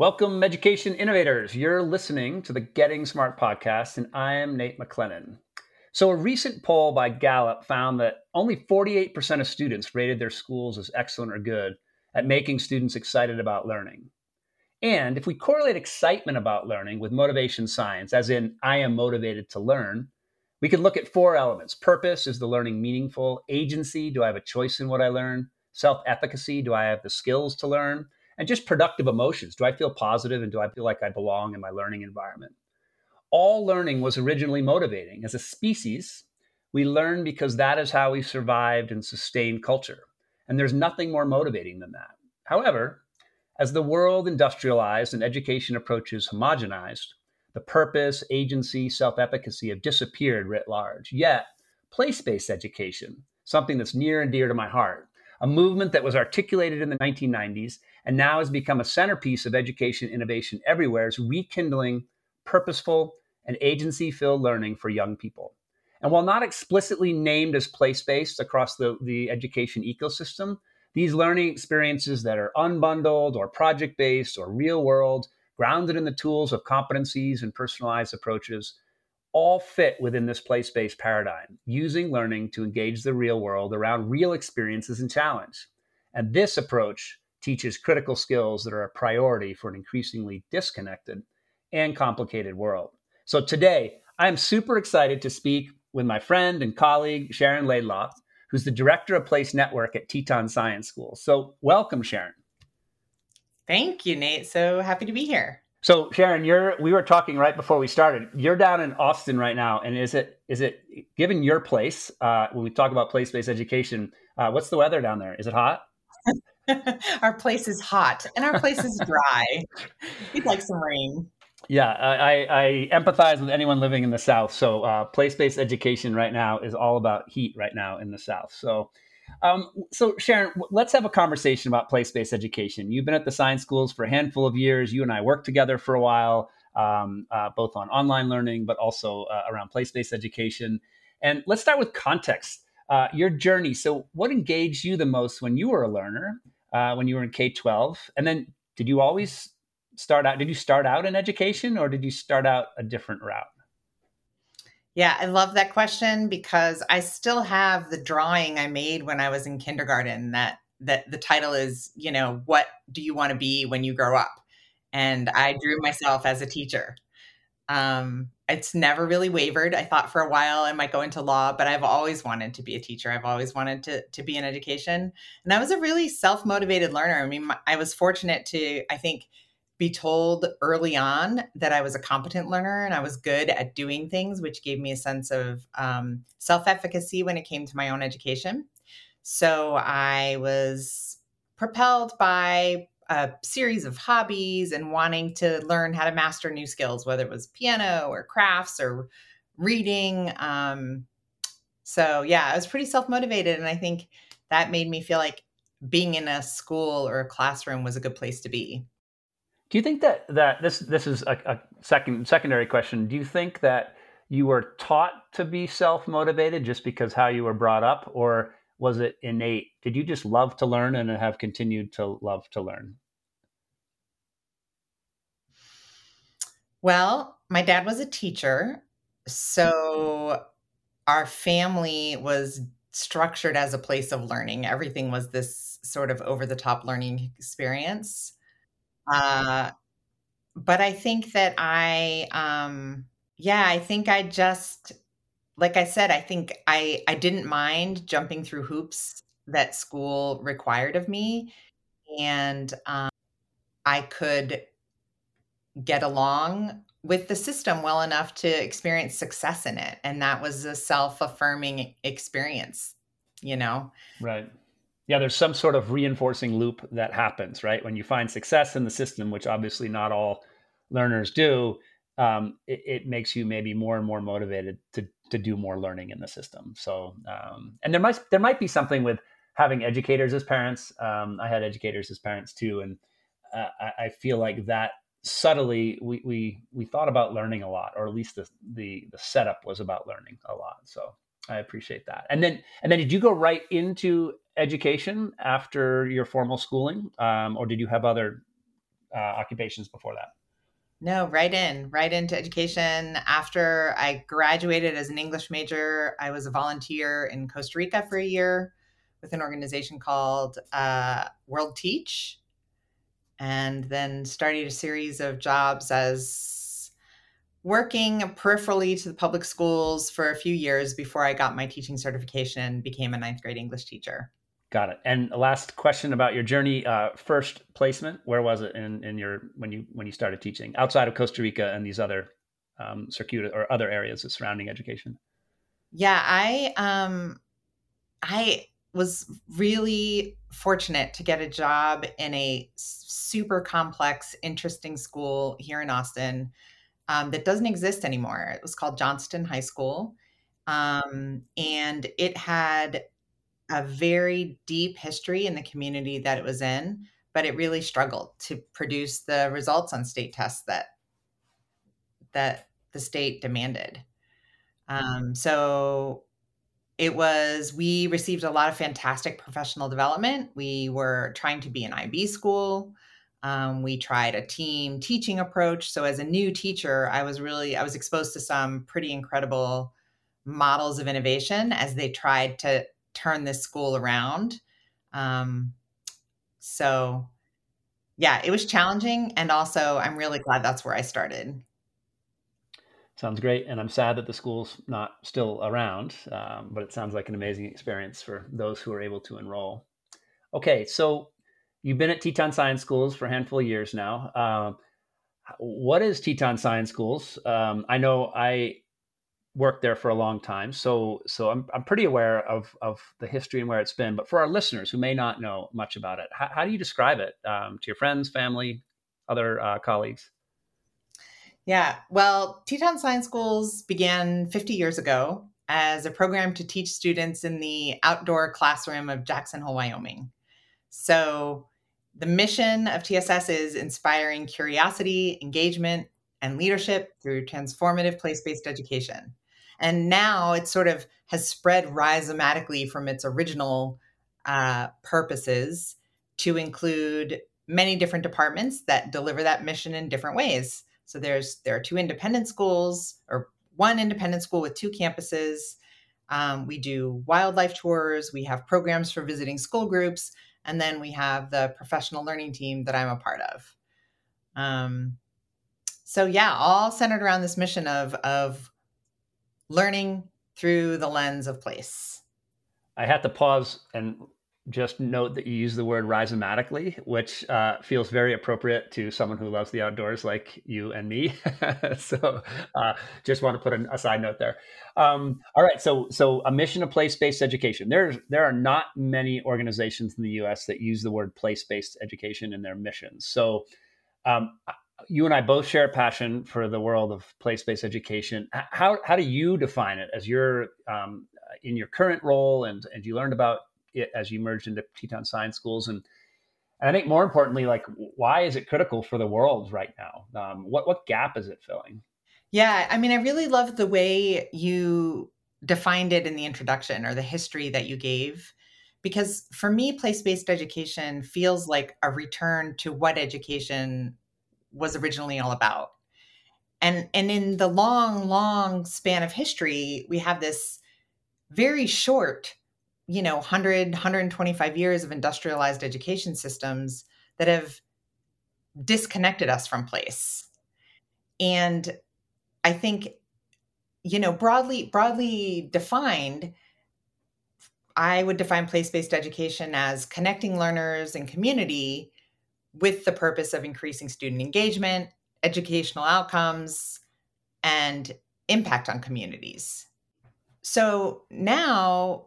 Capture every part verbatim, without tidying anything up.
Welcome, education innovators. You're listening to the Getting Smart Podcast, and I am Nate McClennen. So a recent poll by Gallup found that only forty-eight percent of students rated their schools as excellent or good at making students excited about learning. And if we correlate excitement about learning with motivation science, as in, I am motivated to learn, we can look at four elements. Purpose, is the learning meaningful? Agency, do I have a choice in what I learn? Self-efficacy, do I have the skills to learn? And just productive emotions. Do I feel positive and do I feel like I belong in my learning environment? All learning was originally motivating. As a species, we learn because that is how we survived and sustained culture. And there's nothing more motivating than that. However, as the world industrialized and education approaches homogenized, the purpose, agency, self-efficacy have disappeared writ large. Yet, place-based education, something that's near and dear to my heart, a movement that was articulated in the nineteen nineties and now has become a centerpiece of education innovation everywhere, is rekindling purposeful and agency-filled learning for young people. And while not explicitly named as place-based across the, the education ecosystem, these learning experiences that are unbundled or project-based or real-world, grounded in the tools of competencies and personalized approaches, all fit within this place-based paradigm, using learning to engage the real world around real experiences and challenge. And this approach teaches critical skills that are a priority for an increasingly disconnected and complicated world. So today, I'm super excited to speak with my friend and colleague, Sharon Laidlaw, who's the director of Place Network at Teton Science Schools. So welcome, Sharon. Thank you, Nate. So happy to be here. So Sharon, you're, we were talking right before we started. You're down in Austin right now. And is it, is it given your place, uh, when we talk about place-based education, uh, what's the weather down there? Is it hot? Our place is hot and our place is dry. We'd like some rain. Yeah, I, I, I empathize with anyone living in the South. So uh, place-based education right now is all about heat right now in the South. So, um, so Sharon, let's have a conversation about place-based education. You've been at the science schools for a handful of years. You and I worked together for a while, um, uh, both on online learning, but also uh, around place-based education. And let's start with context, uh, your journey. So what engaged you the most when you were a learner? Uh, when you were in K twelve? And then did you always start out, did you start out in education or did you start out a different route? Yeah, I love that question because I still have the drawing I made when I was in kindergarten that, that the title is, you know, what do you want to be when you grow up? And I drew myself as a teacher. Um, it's never really wavered. I thought for a while I might go into law, but I've always wanted to be a teacher. I've always wanted to, to be in education. And I was a really self-motivated learner. I mean, my, I was fortunate to, I think, be told early on that I was a competent learner and I was good at doing things, which gave me a sense of um, self-efficacy when it came to my own education. So I was propelled by a series of hobbies and wanting to learn how to master new skills, whether it was piano or crafts or reading. Um, so yeah, I was pretty self-motivated. And I think that made me feel like being in a school or a classroom was a good place to be. Do you think that, that this, this is a, a second secondary question. Do you think that you were taught to be self-motivated just because how you were brought up, or was it innate? Did you just love to learn and have continued to love to learn? Well, my dad was a teacher, so our family was structured as a place of learning. Everything was this sort of over-the-top learning experience. Uh, but I think that I, um, yeah, I think I just... Like I said, I think I, I didn't mind jumping through hoops that school required of me. And um, I could get along with the system well enough to experience success in it. And that was a self-affirming experience, you know? Right. Yeah, there's some sort of reinforcing loop that happens, right? When you find success in the system, which obviously not all learners do, um, it, it makes you maybe more and more motivated to to do more learning in the system. So, um, and there might, there might be something with having educators as parents. Um, I had educators as parents too. And uh, I, I feel like that subtly, we, we, we thought about learning a lot, or at least the, the, the setup was about learning a lot. So I appreciate that. And then, and then did you go right into education after your formal schooling? Um, or did you have other uh, occupations before that. No, right in, right into education. After I graduated as an English major, I was a volunteer in Costa Rica for a year with an organization called uh, World Teach, and then started a series of jobs as working peripherally to the public schools for a few years before I got my teaching certification and became a ninth grade English teacher. Got it. And last question about your journey. Uh, first placement, where was it in, in your when you when you started teaching outside of Costa Rica and these other um, circuit or other areas of surrounding education? Yeah, I um, I was really fortunate to get a job in a super complex, interesting school here in Austin um, that doesn't exist anymore. It was called Johnston High School, um, and it had a very deep history in the community that it was in, but it really struggled to produce the results on state tests that that the state demanded. Um, so it was, we received a lot of fantastic professional development. We were trying to be an I B school. Um, we tried a team teaching approach. So as a new teacher, I was really, I was exposed to some pretty incredible models of innovation as they tried to turn this school around. Um, so yeah, it was challenging. And also I'm really glad that's where I started. Sounds great. And I'm sad that the school's not still around, um, but it sounds like an amazing experience for those who are able to enroll. Okay. So you've been at Teton Science Schools for a handful of years now. Um, what is Teton Science Schools? Um, I know I, worked there for a long time. So so I'm I'm pretty aware of, of the history and where it's been. But for our listeners who may not know much about it, how, how do you describe it um, to your friends, family, other uh, colleagues? Yeah, well, Teton Science Schools began fifty years ago as a program to teach students in the outdoor classroom of Jackson Hole, Wyoming. So the mission of T S S is inspiring curiosity, engagement, and leadership through transformative place-based education. And now it sort of has spread rhizomatically from its original uh, purposes to include many different departments that deliver that mission in different ways. So there's there are two independent schools, or one independent school with two campuses. Um, we do wildlife tours. We have programs for visiting school groups. And then we have the professional learning team that I'm a part of. Um, so yeah, all centered around this mission of of learning through the lens of place. I have to pause and just note that you use the word rhizomatically, which uh, feels very appropriate to someone who loves the outdoors like you and me. so uh, just want to put a, a side note there. Um, all right, so so a mission of place-based education. There's, there are not many organizations in the U S that use the word place-based education in their missions. So um, you and I both share a passion for the world of place-based education. How how do you define it as your um, in your current role, and and you learned about it as you merged into Teton Science Schools? And I think more importantly, like, why is it critical for the world right now? Um, what what gap is it filling? Yeah, I mean, I really love the way you defined it in the introduction, or the history that you gave, because for me, place-based education feels like a return to what education was originally all about. And, and in the long, long span of history, we have this very short, you know, one hundred, one hundred twenty-five years of industrialized education systems that have disconnected us from place. And I think, you know, broadly, broadly defined, I would define place-based education as connecting learners and community with the purpose of increasing student engagement, educational outcomes, and impact on communities. So now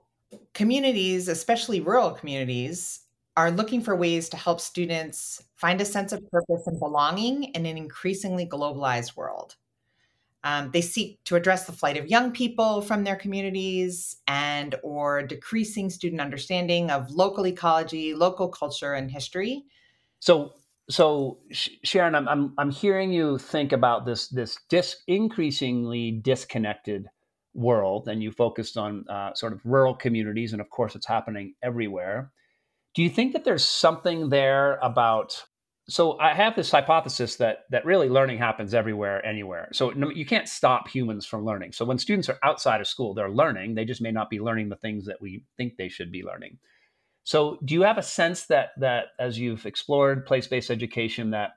communities, especially rural communities, are looking for ways to help students find a sense of purpose and belonging in an increasingly globalized world. Um, they seek to address the flight of young people from their communities and or decreasing student understanding of local ecology, local culture, and history. So, so Sharon, I'm, I'm I'm hearing you think about this this dis- increasingly disconnected world, and you focused on uh, sort of rural communities, and of course, it's happening everywhere. Do you think that there's something there about So I have this hypothesis that that really learning happens everywhere, anywhere. So you can't stop humans from learning. So when students are outside of school, they're learning. They just may not be learning the things that we think they should be learning. So do you have a sense that that as you've explored place-based education, that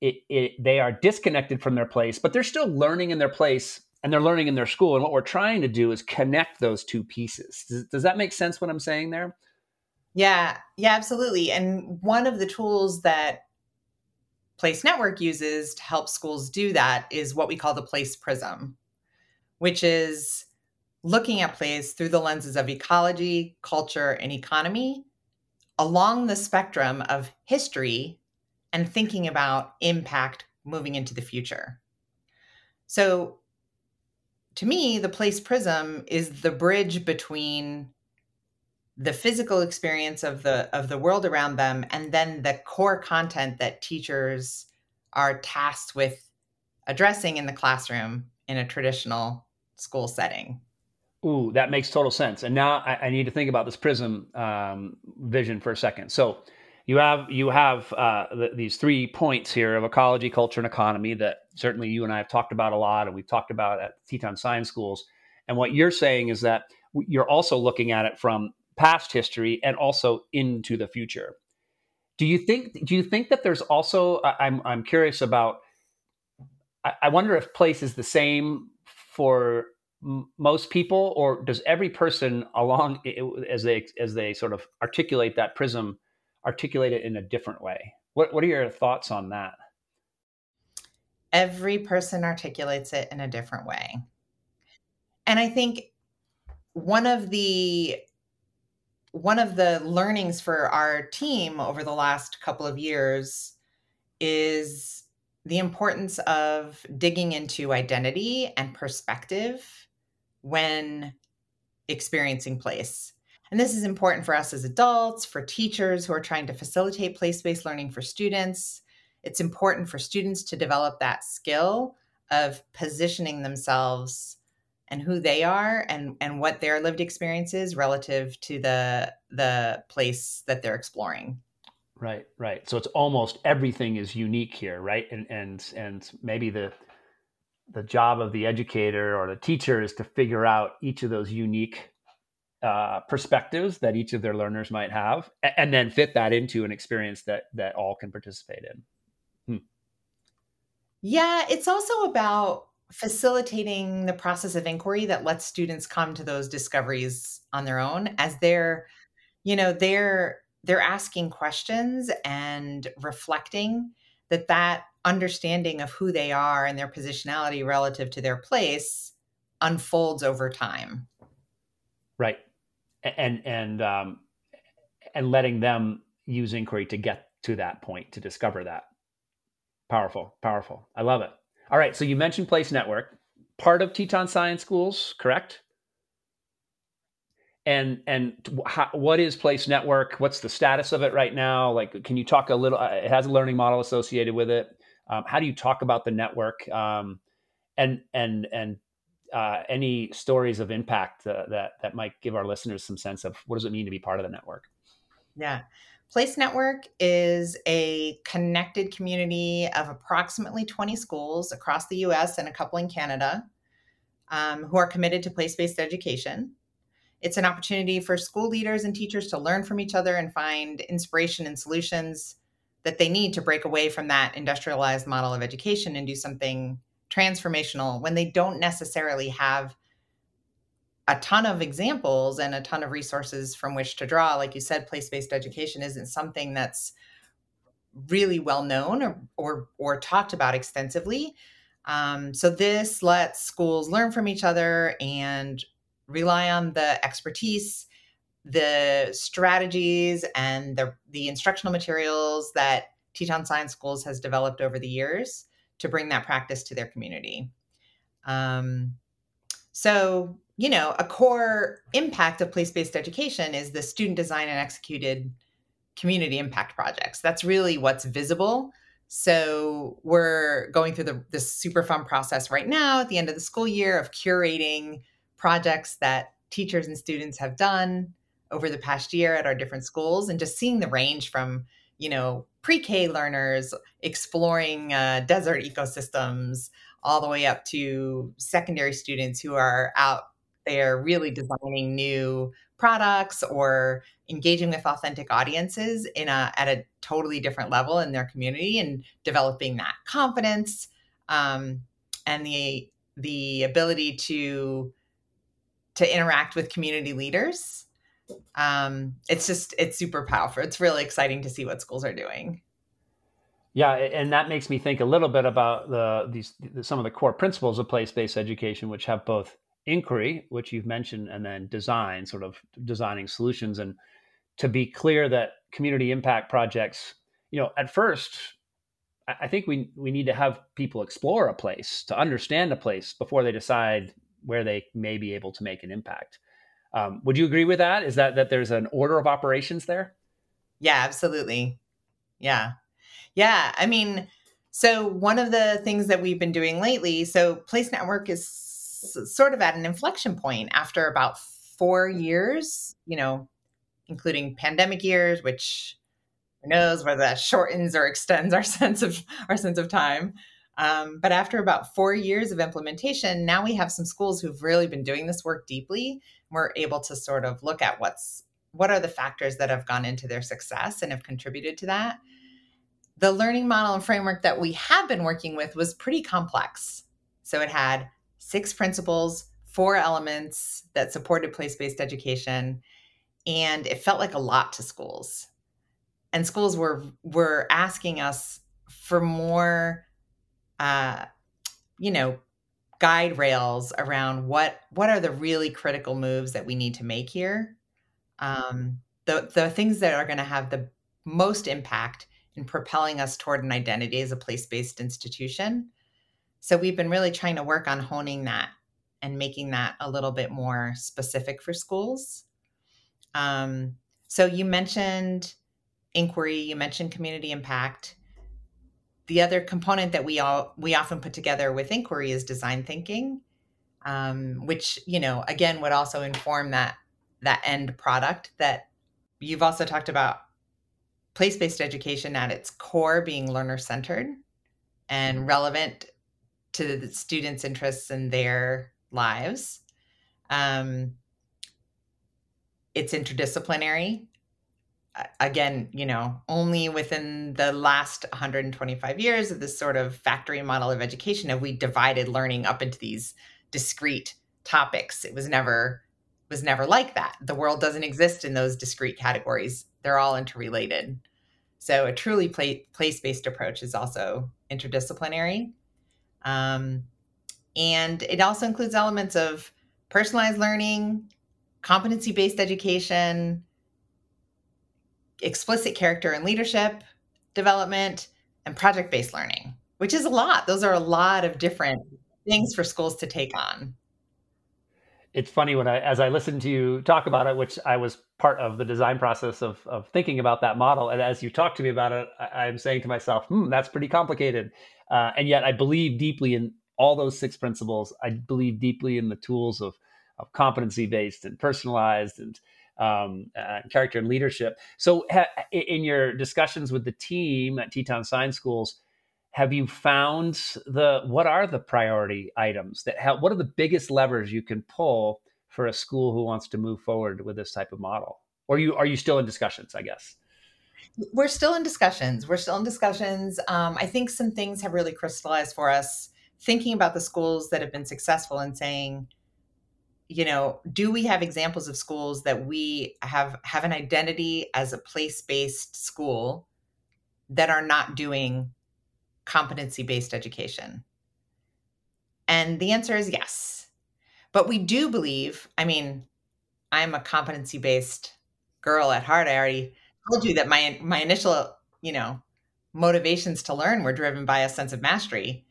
it, it they are disconnected from their place, but they're still learning in their place and they're learning in their school? And what we're trying to do is connect those two pieces. Does, does that make sense what I'm saying there? Yeah, yeah, absolutely. And one of the tools that Place Network uses to help schools do that is what we call the Place Prism, which is looking at place through the lenses of ecology, culture, and economy along the spectrum of history and thinking about impact moving into the future. So to me, the Place Prism is the bridge between the physical experience of the of the world around them, and then the core content that teachers are tasked with addressing in the classroom in a traditional school setting. Ooh, that makes total sense. And now I, I need to think about this prism um, vision for a second. So you have you have uh, th- these three points here of ecology, culture, and economy that certainly you and I have talked about a lot, and we've talked about at Teton Science Schools. And what you're saying is that you're also looking at it from past history and also into the future. Do you think, do you think that there's also, I'm, I'm curious about, I, I wonder if place is the same for m- most people, or does every person along as they, as they sort of articulate that prism, articulate it in a different way? What, what are your thoughts on that? Every person articulates it in a different way. And I think one of the One of the learnings for our team over the last couple of years is the importance of digging into identity and perspective when experiencing place. And this is important for us as adults, for teachers who are trying to facilitate place-based learning for students. It's important for students to develop that skill of positioning themselves and who they are and, and what their lived experience is relative to the the place that they're exploring. Right, right. So it's almost everything is unique here, right? And and and maybe the the job of the educator or the teacher is to figure out each of those unique uh, perspectives that each of their learners might have, and, and then fit that into an experience that that all can participate in. Hmm. Yeah, it's also about facilitating the process of inquiry that lets students come to those discoveries on their own as they're, you know, they're, they're asking questions and reflecting that that understanding of who they are and their positionality relative to their place unfolds over time. Right. And, and, um, and letting them use inquiry to get to that point, to discover that. Powerful, powerful. I love it. All right, so you mentioned Place Network, part of Teton Science Schools, correct? And and how, what is Place Network? What's the status of it right now? Like, can you talk a little? It has a learning model associated with it. Um, how do you talk about the network? Um, and and and uh, any stories of impact uh, that that might give our listeners some sense of what does it mean to be part of the network? Yeah. Place Network is a connected community of approximately twenty schools across the U S and a couple in Canada um, who are committed to place-based education. It's an opportunity for school leaders and teachers to learn from each other and find inspiration and solutions that they need to break away from that industrialized model of education and do something transformational when they don't necessarily have a ton of examples and a ton of resources from which to draw. Like you said, place-based education isn't something that's really well known or or, or talked about extensively. Um, so this lets schools learn from each other and rely on the expertise, the strategies, and the, the instructional materials that Teton Science Schools has developed over the years to bring that practice to their community. Um, so you know, a core impact of place-based education is the student design and executed community impact projects. That's really what's visible. So we're going through the, this super fun process right now at the end of the school year of curating projects that teachers and students have done over the past year at our different schools and just seeing the range from, you know, pre-K learners exploring uh, desert ecosystems, all the way up to secondary students who are out there really designing new products or engaging with authentic audiences in a, at a totally different level in their community, and developing that confidence um, and the the ability to to interact with community leaders. Um, it's just, it's super powerful. It's really exciting to see what schools are doing. Yeah. And that makes me think a little bit about the, these, some of the core principles of place-based education, which have both inquiry, which you've mentioned, and then design, sort of designing solutions. And to be clear that community impact projects, you know, at first, I think we, we need to have people explore a place to understand a place before they decide where they may be able to make an impact. Um, would you agree with that? Is that that there's an order of operations there? Yeah, absolutely. Yeah. Yeah. I mean, so one of the things that we've been doing lately, so Place Network is s- sort of at an inflection point after about four years, you know, including pandemic years, which who knows whether that shortens or extends our sense of our sense of time. Um, but after about four years of implementation, now we have some schools who've really been doing this work deeply. We're able to sort of look at what's what are the factors that have gone into their success and have contributed to that. The learning model and framework that we have been working with was pretty complex. So it had six principles, four elements that supported place-based education, and it felt like a lot to schools. And schools were were asking us for more, uh, you know, guide rails around what what are the really critical moves that we need to make here, um, the the things that are going to have the most impact in propelling us toward an identity as a place-based institution. So we've been really trying to work on honing that and making that a little bit more specific for schools. Um, so you mentioned inquiry, you mentioned community impact. The other component that we all we often put together with inquiry is design thinking, um, which, you know, again, would also inform that that end product that you've also talked about. Place-based education at its core being learner-centered and relevant to the students' interests and their lives. Um, it's interdisciplinary. Again, you know, only within the last one hundred twenty-five years of this sort of factory model of education have we divided learning up into these discrete topics. It was never was never like that. The world doesn't exist in those discrete categories. They're all interrelated. So a truly play, place-based approach is also interdisciplinary. Um, and it also includes elements of personalized learning, competency-based education, explicit character and leadership development, and project-based learning, which is a lot. Those are a lot of different things for schools to take on. It's funny when I, as I listened to you talk about it, which I was part of the design process of, of thinking about that model. And as you talk to me about it, I, I'm saying to myself, hmm, that's pretty complicated. Uh, and yet I believe deeply in all those six principles. I believe deeply in the tools of, of competency-based and personalized and Um, uh, character and leadership. So ha- in your discussions with the team at Teton Science Schools, have you found the, what are the priority items that help? What are the biggest levers you can pull for a school who wants to move forward with this type of model? Or you, are you still in discussions, I guess? We're still in discussions. We're still in discussions. Um, I think some things have really crystallized for us thinking about the schools that have been successful and saying, you know, do we have examples of schools that we have have an identity as a place-based school that are not doing competency-based education? And the answer is yes. But we do believe, I mean, I'm a competency-based girl at heart. I already told you that my my initial, you know, motivations to learn were driven by a sense of mastery.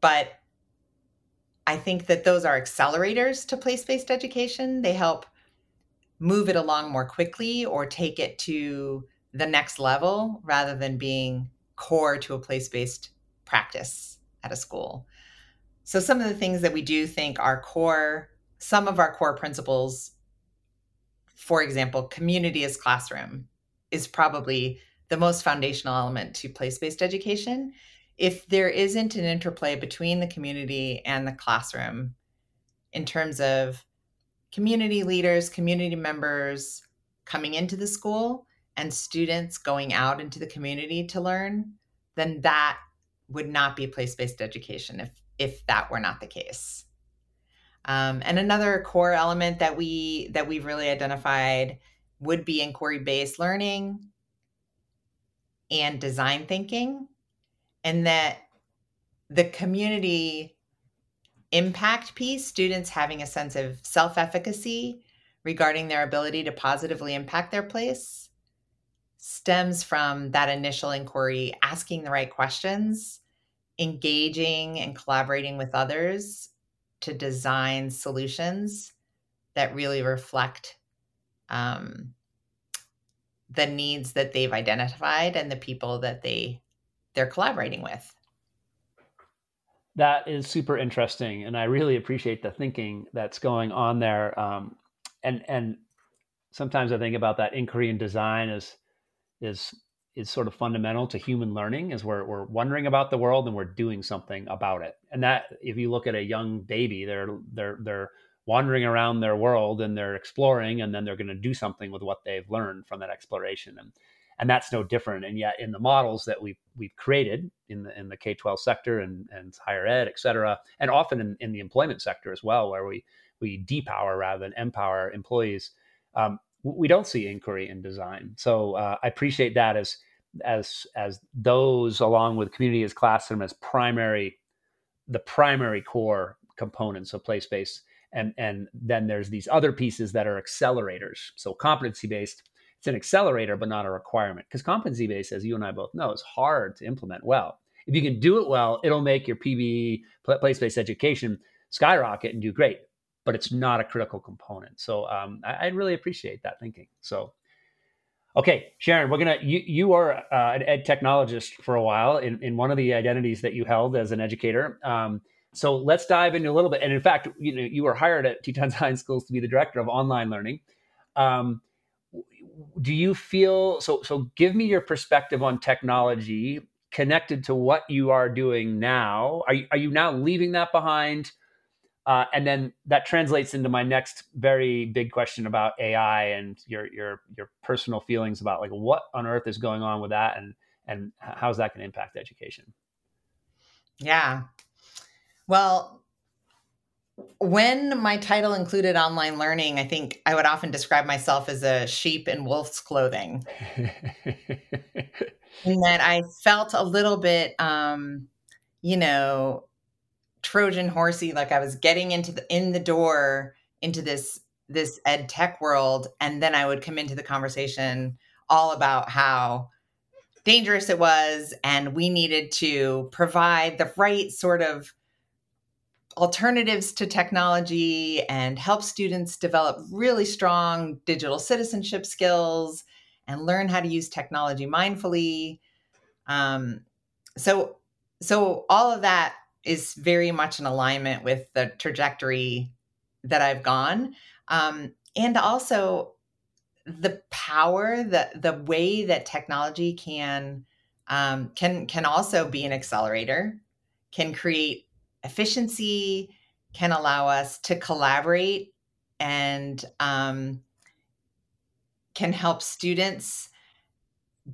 But I think that those are accelerators to place-based education. They help move it along more quickly or take it to the next level rather than being core to a place-based practice at a school. So some of the things that we do think are core, some of our core principles, for example, community as classroom is probably the most foundational element to place-based education. If there isn't an interplay between the community and the classroom in terms of community leaders, community members coming into the school and students going out into the community to learn, then that would not be place-based education if, if that were not the case. Um, and another core element that we that we've really identified would be inquiry-based learning and design thinking, and that the community impact piece, students having a sense of self-efficacy regarding their ability to positively impact their place, stems from that initial inquiry, asking the right questions, engaging and collaborating with others to design solutions that really reflect um, the needs that they've identified and the people that they, they're collaborating with. That is super interesting. And I really appreciate the thinking that's going on there. Um, and and sometimes I think about that inquiry and design is is is sort of fundamental to human learning, is we're, we're wondering about the world and we're doing something about it. And that, if you look at a young baby, they're, they're, they're wandering around their world and they're exploring, and then they're going to do something with what they've learned from that exploration. And, and that's no different. And yet in the models that we've, we've created in the, in the K twelve sector and, and higher ed, et cetera, and often in, in the employment sector as well, where we, we depower rather than empower employees, um, we don't see inquiry in design. So uh, I appreciate that as as as those, along with community as classroom, as primary, the primary core components of place-based. And, and then there's these other pieces that are accelerators. So competency-based, it's an accelerator, but not a requirement. Because competency-based, as you and I both know, is hard to implement well. If you can do it well, it'll make your P B E, place-based education, skyrocket and do great. But it's not a critical component. So um, I, I really appreciate that thinking. So, okay, Sharon, we're gonna. You you are uh, an ed technologist for a while in, in one of the identities that you held as an educator. Um, so let's dive into a little bit. And in fact, you know, you were hired at Teton Science Schools to be the director of online learning. Um, do you feel so? So give me your perspective on technology connected to what you are doing now. Are you, are you now leaving that behind? Uh, and then that translates into my next very big question about A I and your your your personal feelings about, like, what on earth is going on with that, and and how's that going to impact education? Yeah. Well, when my title included online learning, I think I would often describe myself as a sheep in wolf's clothing, in that I felt a little bit, um, you know. Trojan horsey, like I was getting into the in the door into this this ed tech world, and then I would come into the conversation all about how dangerous it was, and we needed to provide the right sort of alternatives to technology and help students develop really strong digital citizenship skills and learn how to use technology mindfully. Um, so, so all of that is very much in alignment with the trajectory that I've gone. Um, and also the power, the, the way that technology can, um, can, can also be an accelerator, can create efficiency, can allow us to collaborate, and um, can help students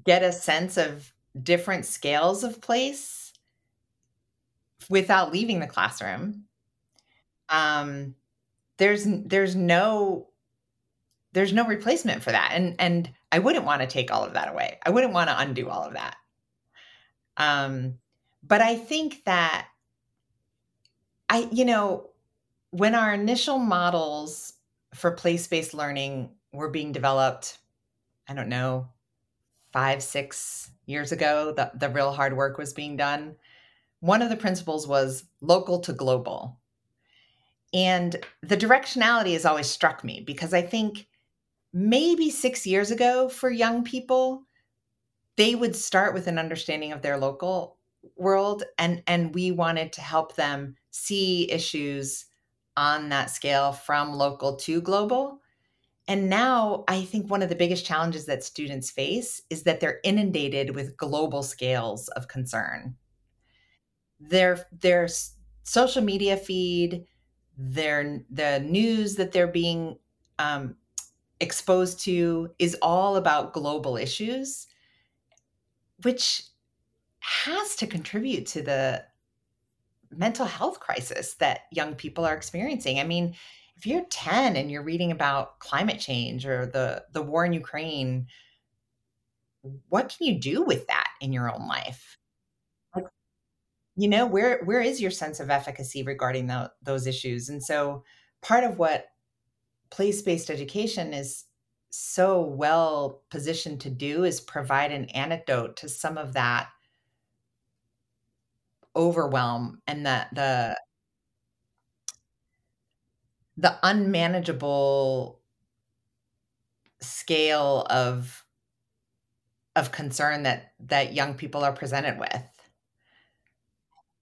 get a sense of different scales of place without leaving the classroom. Um, there's there's no there's no replacement for that, and and I wouldn't want to take all of that away. I wouldn't want to undo all of that. Um, but I think that I you know when our initial models for place-based learning were being developed, I don't know, five six years ago, the the real hard work was being done. One of the principles was local to global. And the directionality has always struck me, because I think maybe six years ago for young people, they would start with an understanding of their local world, and, and we wanted to help them see issues on that scale from local to global. And now I think one of the biggest challenges that students face is that they're inundated with global scales of concern. Their, their social media feed, their the news that they're being um, exposed to is all about global issues, which has to contribute to the mental health crisis that young people are experiencing. I mean, if you're ten and you're reading about climate change or the, the war in Ukraine, what can you do with that in your own life? Like, you know, where, where is your sense of efficacy regarding the, those issues? And so part of what place-based education is so well positioned to do is provide an antidote to some of that overwhelm and the the the unmanageable scale of of concern that that young people are presented with.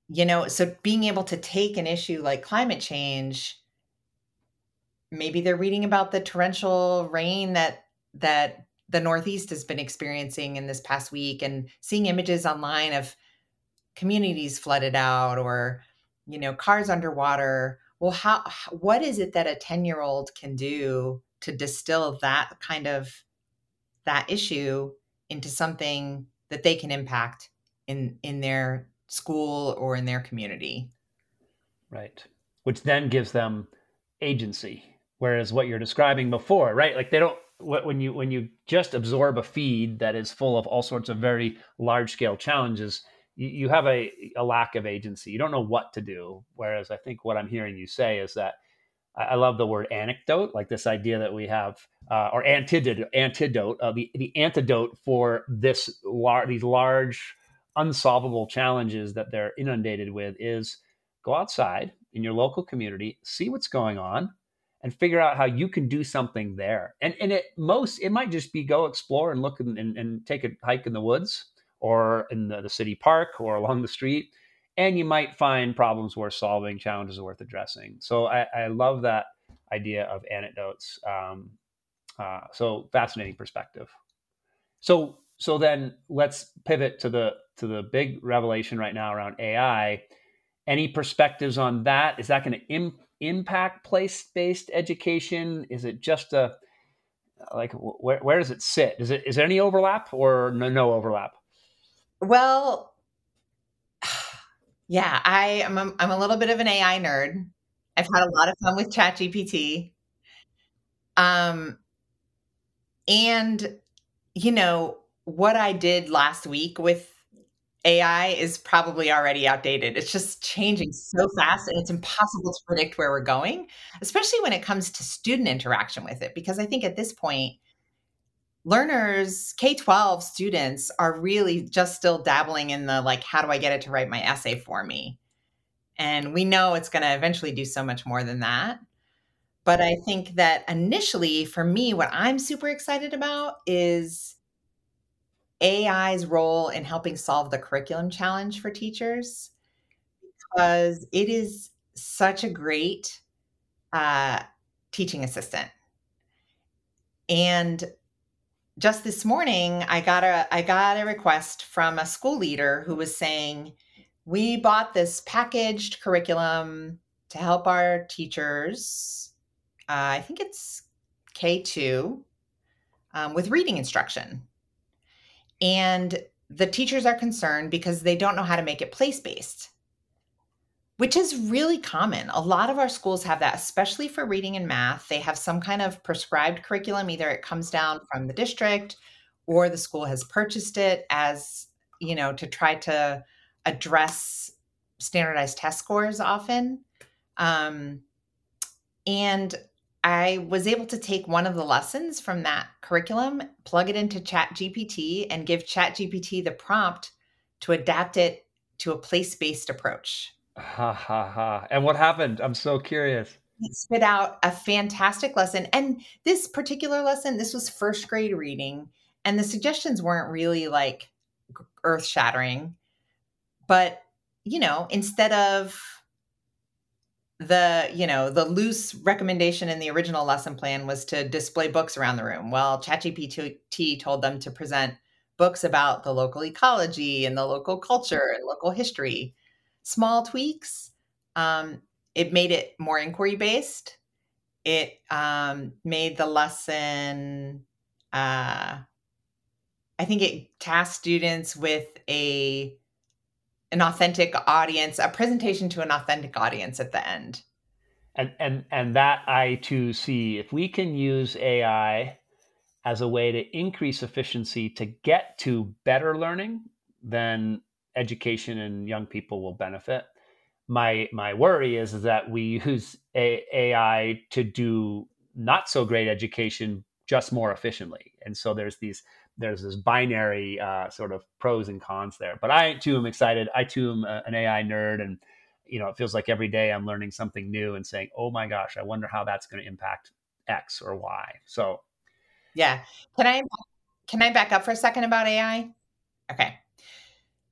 You know, so being able to take an issue like climate change, maybe they're reading about the torrential rain that that the Northeast has been experiencing in this past week and seeing images online of communities flooded out or, you know, cars underwater. Well, how, what is it that a ten-year-old can do to distill that kind of, that issue into something that they can impact in, in their school or in their community? Right. Which then gives them agency. Whereas what you're describing before, right? Like they don't, when you, when you just absorb a feed that is full of all sorts of very large scale challenges, you have a, a lack of agency. You don't know what to do. Whereas I think what I'm hearing you say is that I love the word anecdote, like this idea that we have, uh, or antidote, antidote uh, the, the antidote for this lar- these large unsolvable challenges that they're inundated with is go outside in your local community, see what's going on, and figure out how you can do something there. And and at most, it might just be go explore and look and, and, and take a hike in the woods, or in the, the city park or along the street, and you might find problems worth solving, challenges worth addressing. So I, I love that idea of anecdotes. Um, uh, so fascinating perspective. So, so then let's pivot to the, to the big revelation right now around A I. Any perspectives on that? Is that going to im- impact place-based education? Is it just a, like, where, where does it sit? Is it, is there any overlap or no, no overlap? Well, yeah, I am. I'm, I'm a little bit of an A I nerd. I've had a lot of fun with ChatGPT. Um, and you know what I did last week with A I is probably already outdated. It's just changing so fast, and it's impossible to predict where we're going, especially when it comes to student interaction with it. Because I think at this point, learners, K twelve students are really just still dabbling in the, like, how do I get it to write my essay for me? And we know it's going to eventually do so much more than that. But I think that initially for me, what I'm super excited about is A I's role in helping solve the curriculum challenge for teachers, because it is such a great uh, teaching assistant. And just this morning, I got a I got a request from a school leader who was saying, we bought this packaged curriculum to help our teachers, uh, I think it's K two, um, with reading instruction. And the teachers are concerned because they don't know how to make it place-based, which is really common. A lot of our schools have that, especially for reading and math. They have some kind of prescribed curriculum. Either it comes down from the district or the school has purchased it as, you know, to try to address standardized test scores often. Um, and I was able to take one of the lessons from that curriculum, plug it into ChatGPT, and give ChatGPT the prompt to adapt it to a place-based approach. Ha ha ha. And what happened? I'm so curious. It spit out a fantastic lesson. And this particular lesson, this was first grade reading, and the suggestions weren't really like earth shattering. But, you know, instead of the, you know, the loose recommendation in the original lesson plan was to display books around the room. Well, ChatGPT told them to present books about the local ecology and the local culture and local history. Small tweaks. Um, it made it more inquiry based. It um, made the lesson, uh, I think it tasked students with a an authentic audience, a presentation to an authentic audience at the end. And and and that I too see, if we can use A I as a way to increase efficiency to get to better learning, then education and young people will benefit. My my worry is, is that we use A I to do not so great education, just more efficiently. And so there's these there's this binary uh, sort of pros and cons there. But I too am excited. I too am a, an A I nerd, and you know, it feels like every day I'm learning something new and saying, "Oh my gosh, I wonder how that's going to impact X or Y." So, yeah. Can I can I back up for a second about A I? Okay.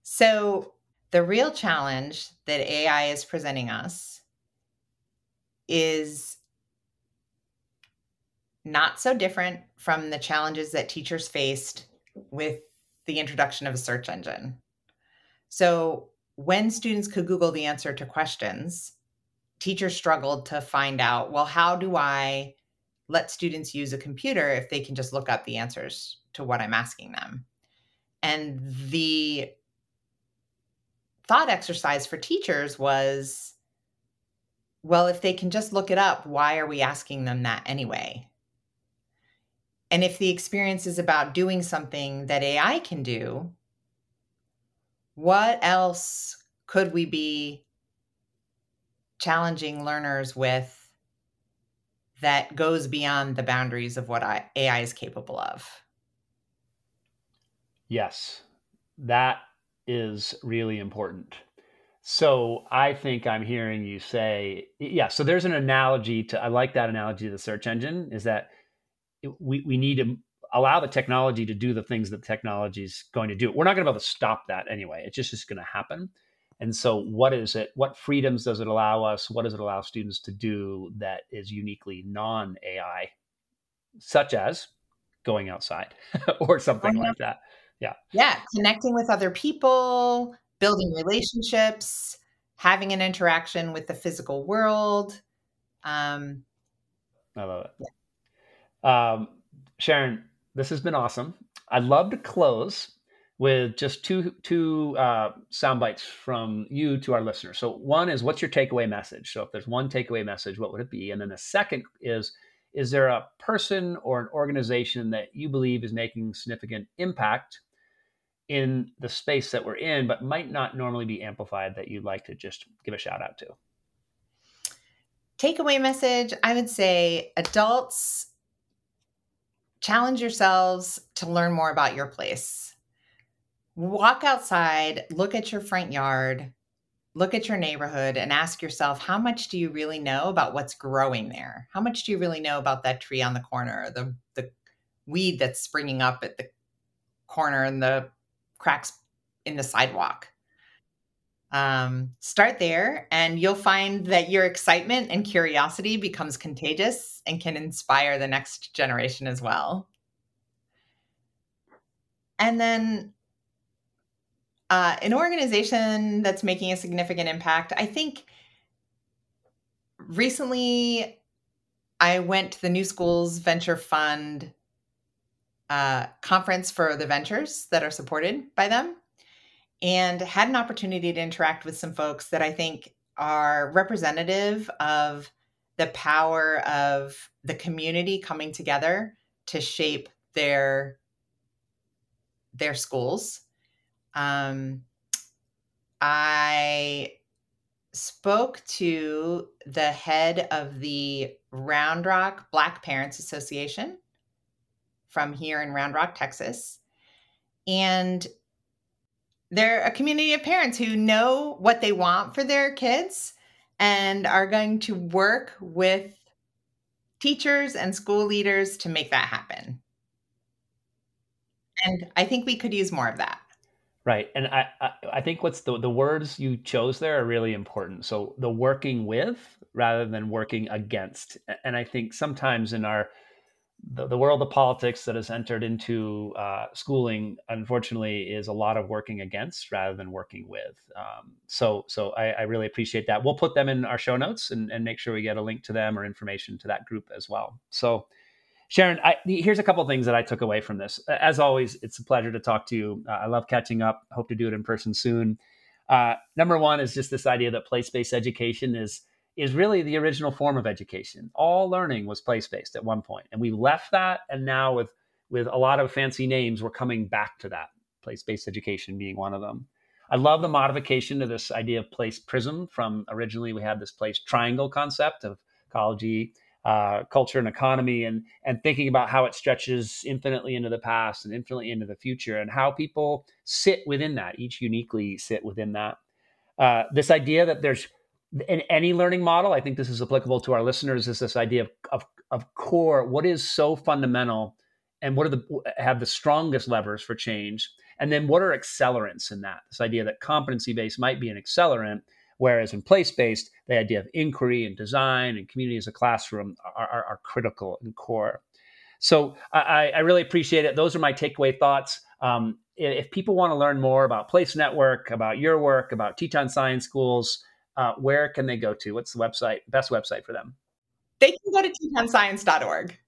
So the real challenge that A I is presenting us is not so different from the challenges that teachers faced with the introduction of a search engine. So when students could Google the answer to questions, teachers struggled to find out, well, how do I let students use a computer if they can just look up the answers to what I'm asking them? And the thought exercise for teachers was, well, if they can just look it up, why are we asking them that anyway? And if the experience is about doing something that A I can do, what else could we be challenging learners with that goes beyond the boundaries of what A I is capable of? Yes, that is really important. So I think I'm hearing you say, yeah, so there's an analogy to, I like that analogy to the search engine, is that We we need to allow the technology to do the things that technology is going to do. We're not going to be able to stop that anyway. It's just, just going to happen. And so what is it? What freedoms does it allow us? What does it allow students to do that is uniquely non-A I, such as going outside or something like that? Yeah. Yeah. Connecting with other people, building relationships, having an interaction with the physical world. Um, I love it. Yeah. Um, Sharon, this has been awesome. I'd love to close with just two two uh, sound bites from you to our listeners. So one is, what's your takeaway message? So if there's one takeaway message, what would it be? And then the second is, is there a person or an organization that you believe is making significant impact in the space that we're in, but might not normally be amplified, that you'd like to just give a shout out to? Takeaway message, I would say, adults, challenge yourselves to learn more about your place. Walk outside, look at your front yard, look at your neighborhood, and ask yourself, how much do you really know about what's growing there? How much do you really know about that tree on the corner, the, the weed that's springing up at the corner and the cracks in the sidewalk? Um, start there, and you'll find that your excitement and curiosity becomes contagious and can inspire the next generation as well. And then uh, an organization that's making a significant impact. I think recently I went to the New Schools Venture Fund uh, conference for the ventures that are supported by them, and had an opportunity to interact with some folks that I think are representative of the power of the community coming together to shape their, their schools. Um, I spoke to the head of the Round Rock Black Parents Association from here in Round Rock, Texas, and they're a community of parents who know what they want for their kids and are going to work with teachers and school leaders to make that happen. And I think we could use more of that. Right. And I, I, I think what's the, the words you chose there are really important. So the working with rather than working against. And I think sometimes in our the, the world of politics that has entered into uh, schooling, unfortunately, is a lot of working against rather than working with. Um, so so I, I really appreciate that. We'll put them in our show notes and, and make sure we get a link to them or information to that group as well. So Sharon, I, here's a couple of things that I took away from this. As always, it's a pleasure to talk to you. Uh, I love catching up. Hope to do it in person soon. Uh, number one is just this idea that place-based education is, is really the original form of education. All learning was place-based at one point, and we left that. And now with, with a lot of fancy names, we're coming back to that, place-based education being one of them. I love the modification to this idea of place prism. From originally, we had this place triangle concept of ecology, Uh, culture and economy, and and thinking about how it stretches infinitely into the past and infinitely into the future, and how people sit within that, each uniquely sit within that. Uh, this idea that there's, in any learning model, I think this is applicable to our listeners, is this idea of, of, of core, what is so fundamental, and what are the have the strongest levers for change, and then what are accelerants in that? This idea that competency-based might be an accelerant, whereas in place-based, the idea of inquiry and design and community as a classroom are, are, are critical and core. So I, I really appreciate it. Those are my takeaway thoughts. Um, if people want to learn more about Place Network, about your work, about Teton Science Schools, uh, where can they go to? What's the website, best website for them? They can go to teton science dot org.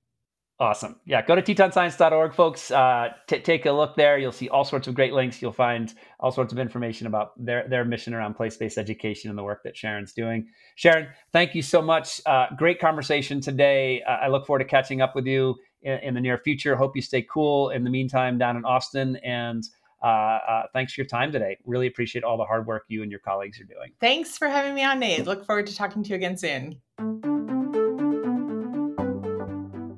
Awesome. Yeah, go to teton science dot org, folks. Uh, t- take a look there. You'll see all sorts of great links. You'll find all sorts of information about their, their mission around place-based education and the work that Sharon's doing. Sharon, thank you so much. Uh, great conversation today. Uh, I look forward to catching up with you in, in the near future. Hope you stay cool in the meantime down in Austin. And uh, uh, thanks for your time today. Really appreciate all the hard work you and your colleagues are doing. Thanks for having me on, Nate. Look forward to talking to you again soon.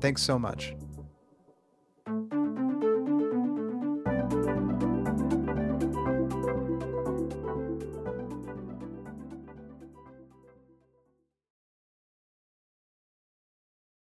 Thanks so much.